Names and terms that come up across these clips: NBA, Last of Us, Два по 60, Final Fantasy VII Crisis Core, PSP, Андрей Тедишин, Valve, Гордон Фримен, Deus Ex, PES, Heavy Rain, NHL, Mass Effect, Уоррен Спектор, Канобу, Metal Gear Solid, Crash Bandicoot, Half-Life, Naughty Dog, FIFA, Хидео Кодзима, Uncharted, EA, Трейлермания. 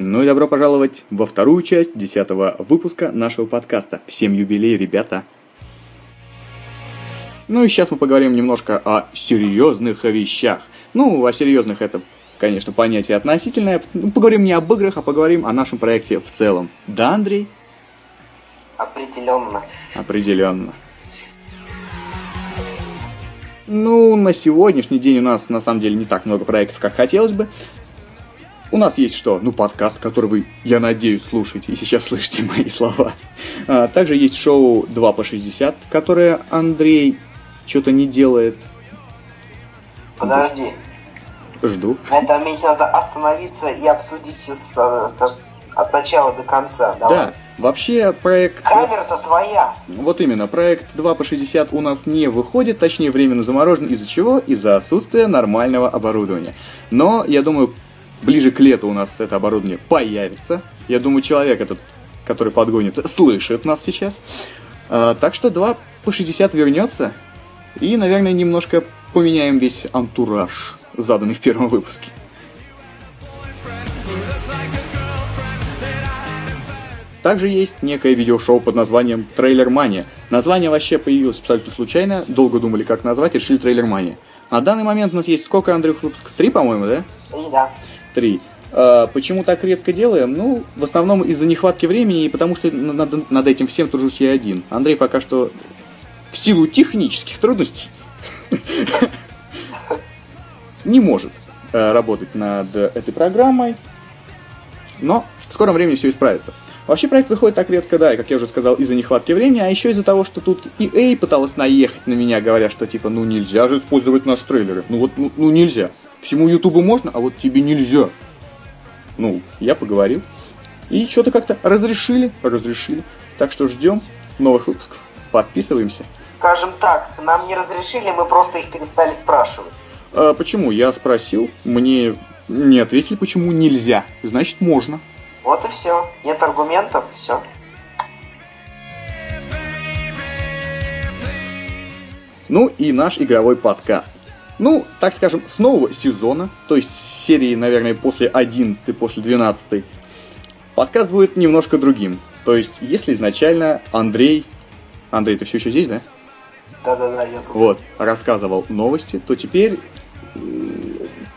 Ну и добро пожаловать во вторую часть 10-го выпуска нашего подкаста. Всем юбилей, ребята! Ну и сейчас мы поговорим немножко о серьезных вещах. Ну, о серьезных это, конечно, понятие относительное. Поговорим не об играх, а поговорим о нашем проекте в целом. Да, Андрей? Определенно. Ну, на сегодняшний день у нас, на самом деле, не так много проектов, как хотелось бы. У нас есть что? Ну, подкаст, который вы, я надеюсь, слушаете, и сейчас слышите мои слова. Также есть шоу «Два по 60», которое Андрей что-то не делает. Подожди. Жду. На этом месте надо остановиться и обсудить от начала до конца. Давай. Да, вообще проект... Камера-то твоя. Вот именно, проект «Два по 60» у нас не выходит, точнее, временно заморожен. Из-за чего? Из-за отсутствия нормального оборудования. Но, я думаю... Ближе к лету у нас это оборудование появится. Я думаю, человек этот, который подгонит, слышит нас сейчас. Так что 2 по 60 вернется. И, наверное, немножко поменяем весь антураж, заданный в первом выпуске. Также есть некое видеошоу под названием «Трейлермания». Название вообще появилось абсолютно случайно. Долго думали, как назвать, и решили «Трейлермания». На данный момент у нас есть сколько, Андрюх, выпусков? 3, по-моему, да? 3, да. 3. Почему так редко делаем? Ну, в основном из-за нехватки времени и потому что над этим всем тружусь я один. Андрей пока что в силу технических трудностей не может работать над этой программой, но в скором времени все исправится. Вообще проект выходит так редко, да, и, как я уже сказал, из-за нехватки времени, а еще из-за того, что тут EA пыталась наехать на меня, говоря, что типа, ну нельзя же использовать наши трейлеры, ну нельзя. Всему Ютубу можно, а вот тебе нельзя. Ну, я поговорил. И что-то как-то разрешили. Так что ждем новых выпусков, подписываемся. Скажем так, нам не разрешили, мы просто их перестали спрашивать. Почему? Я спросил, мне не ответили, почему нельзя, значит можно. Вот и все. Нет аргументов, все. Ну и наш игровой подкаст. Ну, так скажем, с нового сезона, то есть с серии, наверное, после 11-й, после 12-й, подкаст будет немножко другим. То есть, если изначально Андрей, ты все еще здесь, да? Да, я тут. Вот, рассказывал новости, то теперь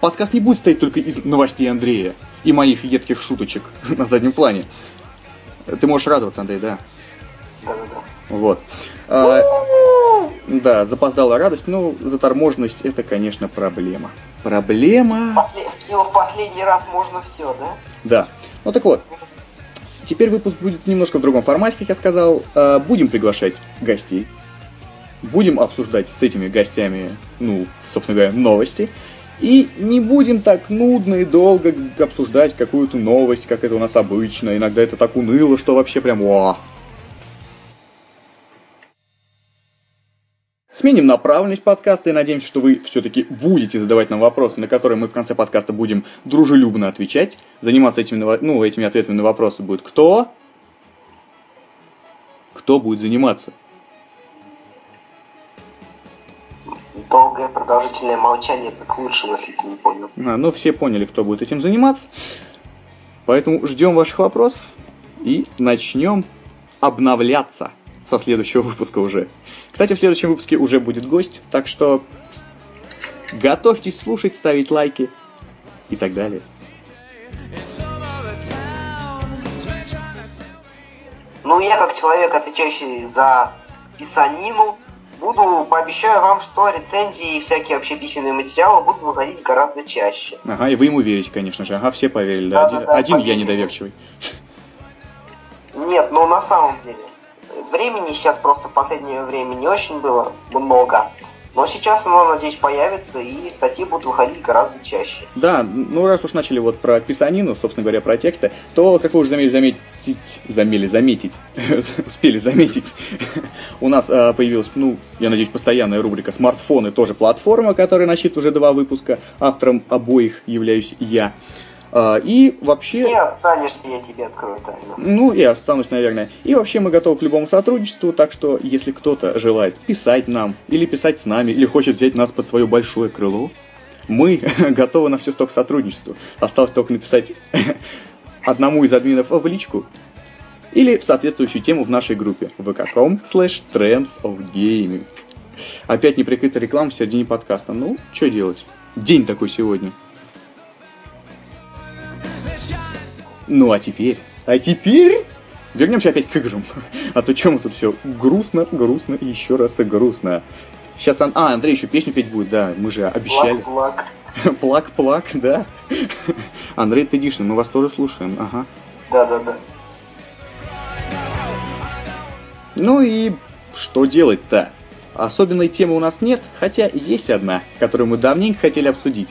подкаст не будет стоять только из новостей Андрея и моих едких шуточек на заднем плане. Ты можешь радоваться, Андрей, да? Да. Вот. Да, запоздала радость, но заторможенность — это, конечно, проблема. Всего в последний раз можно все, да? Да. Ну так вот, теперь выпуск будет немножко в другом формате, как я сказал. Будем приглашать гостей. Будем обсуждать с этими гостями, ну, собственно говоря, новости. И не будем так нудно и долго обсуждать какую-то новость, как это у нас обычно. Иногда это так уныло, что вообще прям уа. Сменим направленность подкаста и надеемся, что вы все-таки будете задавать нам вопросы, на которые мы в конце подкаста будем дружелюбно отвечать. Заниматься этими ответами на вопросы будет кто? Кто будет заниматься? Долгое продолжительное молчание, как лучше, если ты не понял. Все поняли, кто будет этим заниматься. Поэтому ждем ваших вопросов и начнем обновляться со следующего выпуска уже. Кстати, в следующем выпуске уже будет гость, так что готовьтесь слушать, ставить лайки и так далее. Ну, я как человек, отвечающий за писанину, пообещаю вам, что рецензии и всякие вообще письменные материалы будут выходить гораздо чаще. Ага, и вы ему верите, конечно же. Ага, все поверили, да? Один я недоверчивый. Нет, на самом деле. Времени сейчас просто в последнее время не очень было много. Но сейчас оно, надеюсь, появится, и статьи будут выходить гораздо чаще. Да, раз уж начали про писанину, собственно говоря, про тексты, то, как вы уже успели заметить, у нас появилась, я надеюсь, постоянная рубрика «Смартфоны, тоже платформа», которая насчитывает уже 2 выпуска. Автором обоих являюсь я. И вообще... И останешься, я тебе открою тайну. Ну, и останусь, наверное. И вообще мы готовы к любому сотрудничеству, так что, если кто-то желает писать нам, или писать с нами, или хочет взять нас под свое большое крыло, мы готовы на все столько сотрудничества. Осталось только написать одному из админов в личку или в соответствующую тему в нашей группе vk.com/trendsofgaming. Опять неприкрытая реклама в середине подкаста. Ну, что делать? День такой сегодня. Ну, а теперь вернемся опять к играм. А то чё мы тут все грустно и еще раз и грустно. Сейчас Андрей еще песню петь будет, да, мы же обещали. Плак-плак, да. Андрей Тедишин, мы вас тоже слушаем, ага. Да. Ну и что делать-то? Особенной темы у нас нет, хотя есть одна, которую мы давненько хотели обсудить.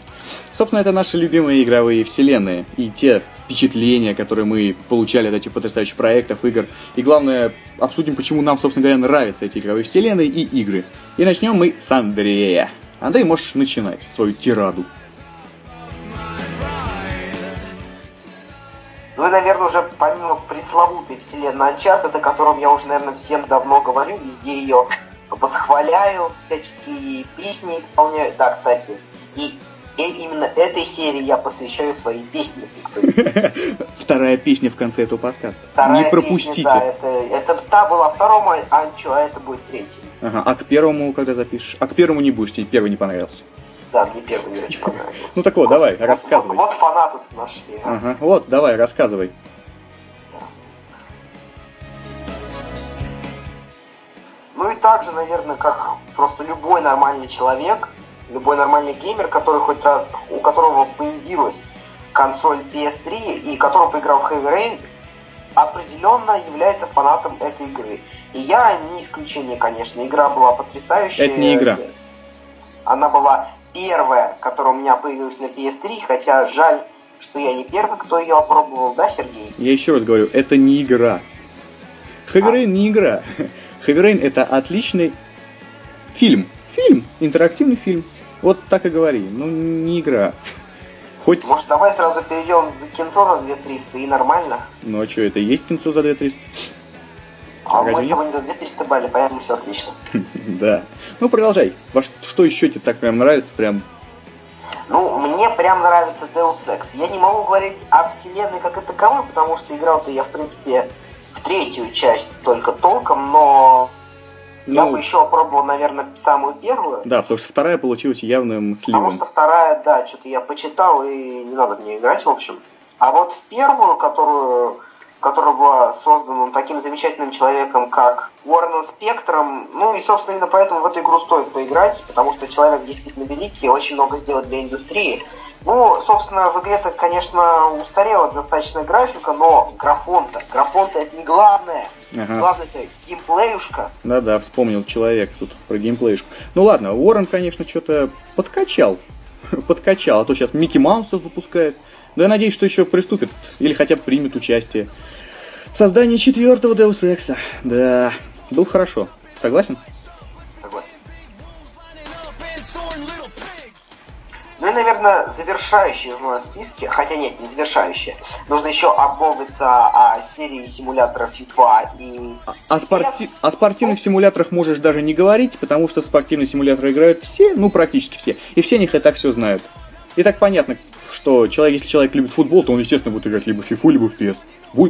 Собственно, это наши любимые игровые вселенные и те впечатления, которые мы получали от этих потрясающих проектов, игр. И главное, обсудим, почему нам, собственно говоря, нравятся эти игровые вселенные и игры. И начнем мы с Андрея. Андрей, можешь начинать свою тираду. Вы, наверное, уже помимо пресловутой вселенной Uncharted, о котором я уже, наверное, всем давно говорю, везде ее восхваляю, всяческие песни исполняю. Да, кстати, и именно этой серии я посвящаю свои песни, если кто-то. Вторая песня в конце этого подкаста. Не пропустите. Да, это та была второму Анчо, а это будет третья. Ага, а к первому когда запишешь? А к первому не будешь, тебе первый не понравился. Да, мне первый не очень понравился. Ну так вот, давай, рассказывай. Вот фанаты нашли. Ага, вот, давай, рассказывай. Ну и также, наверное, как просто любой нормальный человек, любой нормальный геймер, который хоть раз, у которого появилась консоль PS3 и который поиграл в Heavy Rain, определенно является фанатом этой игры. И я не исключение, конечно. Игра была потрясающая. Это не игра. Она была первая, которая у меня появилась на PS3, хотя жаль, что я не первый, кто ее опробовал, да, Сергей? Я еще раз говорю, это не игра. Heavy Rain не игра. Heavy Rain — это отличный фильм, интерактивный фильм. Вот так и говори, ну не игра. Хоть... Может, давай сразу перейдем за кинцо за 2300 и нормально? Ну а что, это и есть кинцо за 2300? А мы с тобой не за 2300 балли, поэтому все отлично. Да. Ну продолжай. Что еще тебе так прям нравится? Ну, мне прям нравится Deus Ex. Я не могу говорить о вселенной как и таковой, потому что играл-то я, в принципе, в третью часть только толком, но... Я бы еще опробовал, наверное, самую первую. Да, потому что вторая получилась явным сливом. Потому что вторая, да, что-то я почитал, и не надо в нее играть, в общем. А вот в первую, которая была создана таким замечательным человеком, как Уорреном Спектором, ну и, собственно, именно поэтому в эту игру стоит поиграть, потому что человек действительно великий, очень много сделал для индустрии. Ну, собственно, в игре-то, конечно, устарела достаточно графика, но графон-то это не главное. Ага. Главное-то геймплеюшка. Да, вспомнил человек тут про геймплеюшку. Ну ладно, Уоррен, конечно, что-то подкачал, а то сейчас Микки Маусов выпускает. Но я надеюсь, что еще приступит или хотя бы примет участие в создании четвертого Deus Ex'а. Да, было хорошо. Согласен? Ну и, наверное, завершающие в моем списке, хотя нет, не завершающие, нужно еще обмолвиться о серии симуляторов FIFA и... О спортивных симуляторах можешь даже не говорить, потому что в спортивные симуляторы играют все, ну практически все, и все о них и так все знают. И так понятно, что если человек любит футбол, то он, естественно, будет играть либо в FIFA, либо в PES.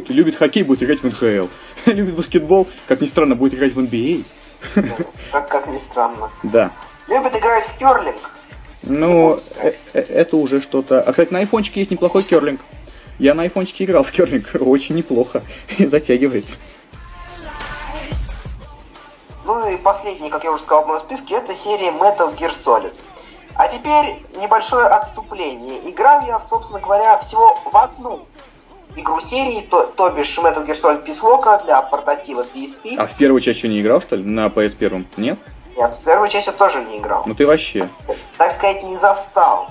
Любит хоккей, будет играть в NHL. Любит баскетбол, как ни странно, будет играть в NBA. Как ни странно. Да. Любит играть в керлинг. Ну, это уже что-то... А, кстати, на айфончике есть неплохой керлинг. Я на айфончике играл в керлинг. Очень неплохо. Затягивает. Ну и последний, как я уже сказал в моем списке, это серия Metal Gear Solid. А теперь небольшое отступление. Играл я, собственно говоря, всего в одну игру серии, то бишь Metal Gear Solid Peace Walker для портатива PSP. А в первую часть еще не играл, что ли? На PS1? Нет? Нет, в первую часть я тоже не играл. Ну ты вообще... Так сказать, не застал.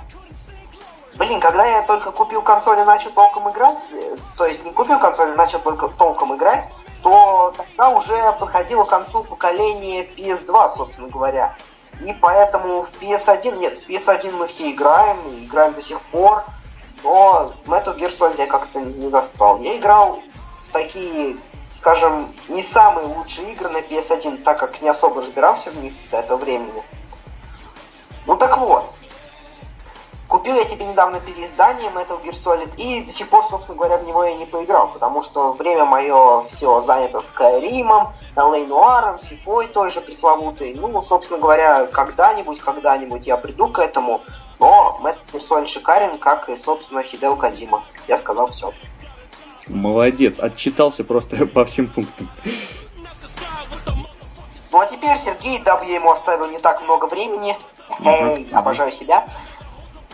Блин, когда я только купил консоль и начал толком играть, то есть не купил консоль и начал только толком играть, то тогда уже подходило к концу поколение PS2, собственно говоря. И поэтому в PS1 мы все играем, и играем до сих пор, но Metal Gear Solid я как-то не застал. Я играл в такие... Скажем, не самые лучшие игры на PS1, так как не особо разбирался в них до этого времени. Ну так вот. Купил я себе недавно переиздание Metal Gear Solid, и до сих пор, собственно говоря, в него я не поиграл, потому что время мое все занято Skyrim'ом, L.A. Noir'ом, FIFA той же пресловутой. Ну, собственно говоря, когда-нибудь я приду к этому, но Metal Gear Solid шикарен, как и, собственно, Хидео Кодзима. Я сказал все. Молодец, отчитался просто по всем пунктам. Ну а теперь, Сергей, дабы я ему оставил не так много времени, обожаю себя,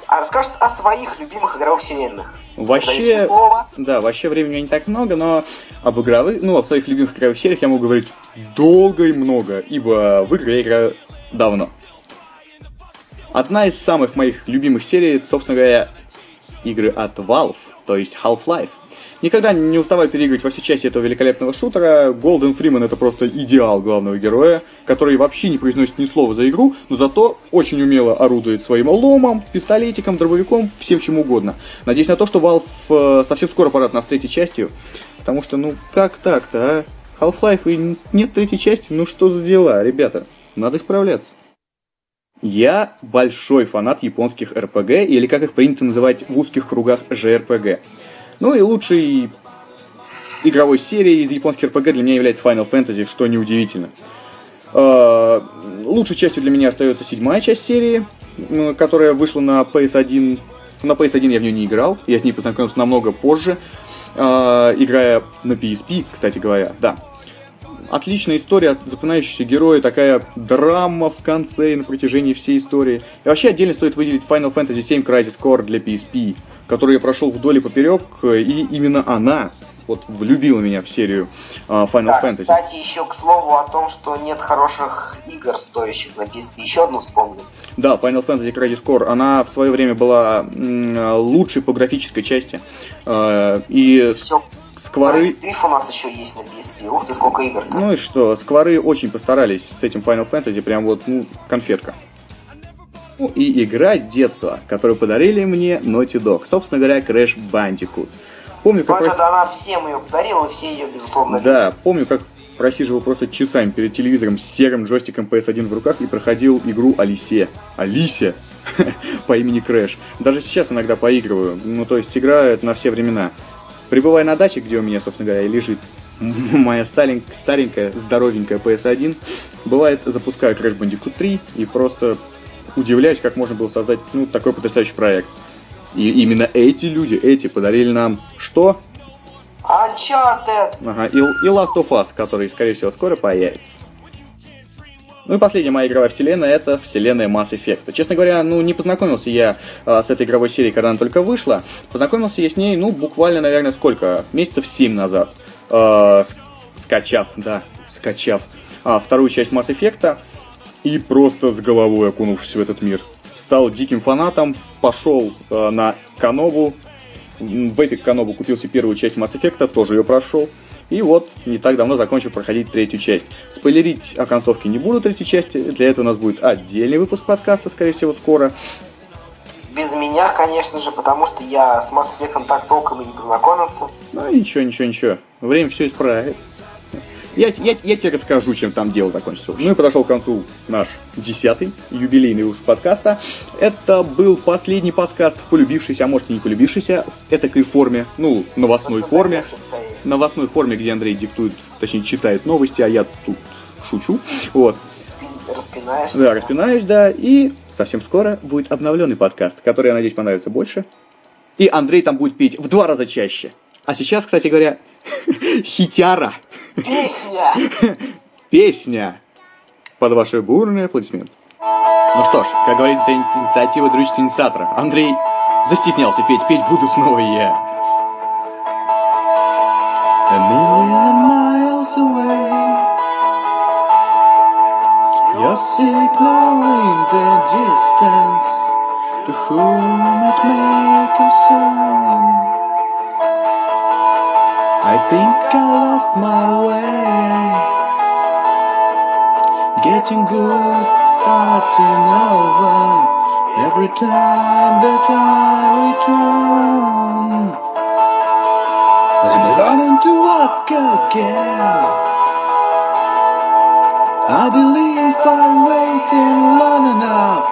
расскажет о своих любимых игровых вселенных. Вообще, да, вообще времени не так много, но об игровых, ну, о своих любимых игровых вселенных я могу говорить долго и много, ибо в игры я играю давно. Одна из самых моих любимых серий, собственно говоря, игры от Valve, то есть Half-Life. Никогда не уставай переигрывать во все части этого великолепного шутера. Гордон Фримен — это просто идеал главного героя, который вообще не произносит ни слова за игру, но зато очень умело орудует своим ломом, пистолетиком, дробовиком, всем чем угодно. Надеюсь на то, что Valve совсем скоро порадует нас третьей частью, потому что, ну как так-то, а? Half-Life и нет третьей части, ну что за дела, ребята, надо исправляться. Я большой фанат японских РПГ, или как их принято называть в узких кругах ЖРПГ. Ну и лучшей игровой серией из японских РПГ для меня является Final Fantasy, что неудивительно. Лучшей частью для меня остается 7-я часть серии, которая вышла на PS1. На PS1 я в нее не играл, я с ней познакомился намного позже, играя на PSP, кстати говоря, да. Отличная история, запоминающиеся герои, такая драма в конце и на протяжении всей истории. И вообще отдельно стоит выделить Final Fantasy VII Crisis Core для PSP, которую я прошел вдоль и поперек, и именно она вот влюбила меня в серию Final Fantasy. Кстати, еще к слову о том, что нет хороших игр, стоящих на PSP, еще одну вспомню. Да, Final Fantasy Crisis Core, она в свое время была лучшей по графической части. И... Все. Скворы... Триф у нас еще есть на PSP. Ух ты, сколько игр. Ну и что, Скворы очень постарались с этим Final Fantasy. Прям вот, ну, конфетка. Ну и игра детства, которую подарили мне Naughty Dog. Собственно говоря, Crash Bandicoot. Помню, как... Только она всем ее подарила, все ее, безусловно, любят. Да, помню, как просиживал просто часами перед телевизором с серым джойстиком PS1 в руках и проходил игру Алисе по имени Крэш. Даже сейчас иногда поигрываю. Ну, то есть, игра на все времена. Прибывая на даче, где у меня, собственно говоря, лежит моя старенькая, здоровенькая PS1, бывает, запускаю Crash Bandicoot 3 и просто удивляюсь, как можно было создать, ну, такой потрясающий проект. И именно эти люди, подарили нам что? Uncharted! Ага, и Last of Us, который, скорее всего, скоро появится. Ну и последняя моя игровая вселенная — это вселенная Mass Effect. Честно говоря, ну не познакомился я с этой игровой серией, когда она только вышла. Познакомился я с ней, ну, буквально, наверное, сколько? Месяцев 7 назад. Скачав вторую часть Mass Effect и просто с головой окунувшись в этот мир. Стал диким фанатом, пошел на Канобу, в Epic Канобу купил себе первую часть Mass Effect, тоже ее прошел. И вот, не так давно закончил проходить третью часть. Спойлерить о концовке не буду третьей части, для этого у нас будет отдельный выпуск подкаста, скорее всего, скоро. Без меня, конечно же, потому что я с Mass Effect так толком и не познакомился. Ну ничего, время все исправит. Я тебе расскажу, чем там дело закончится. Ну и подошел к концу наш 10-й юбилейный выпуск подкаста. Это был последний подкаст в полюбившейся, а может и не полюбившейся, в этакой форме, ну, новостной форме. Новостной форме, где Андрей диктует, точнее, читает новости, а я тут шучу. Вот. Распинаешься. Да, распинаюсь, да. И совсем скоро будет обновленный подкаст, который, я надеюсь, понравится больше. И Андрей там будет петь в 2 раза чаще. А сейчас, кстати говоря, хитяра. Песня! Под ваши бурные аплодисменты. Ну что ж, как говорится, инициатива дружит инициатора. Андрей застеснялся петь буду снова я. A million miles away, you're signaling the distance to whom it may concern. I think I lost my way, getting good, starting over every time that I return. I'm learning to walk again. I believe I waited long enough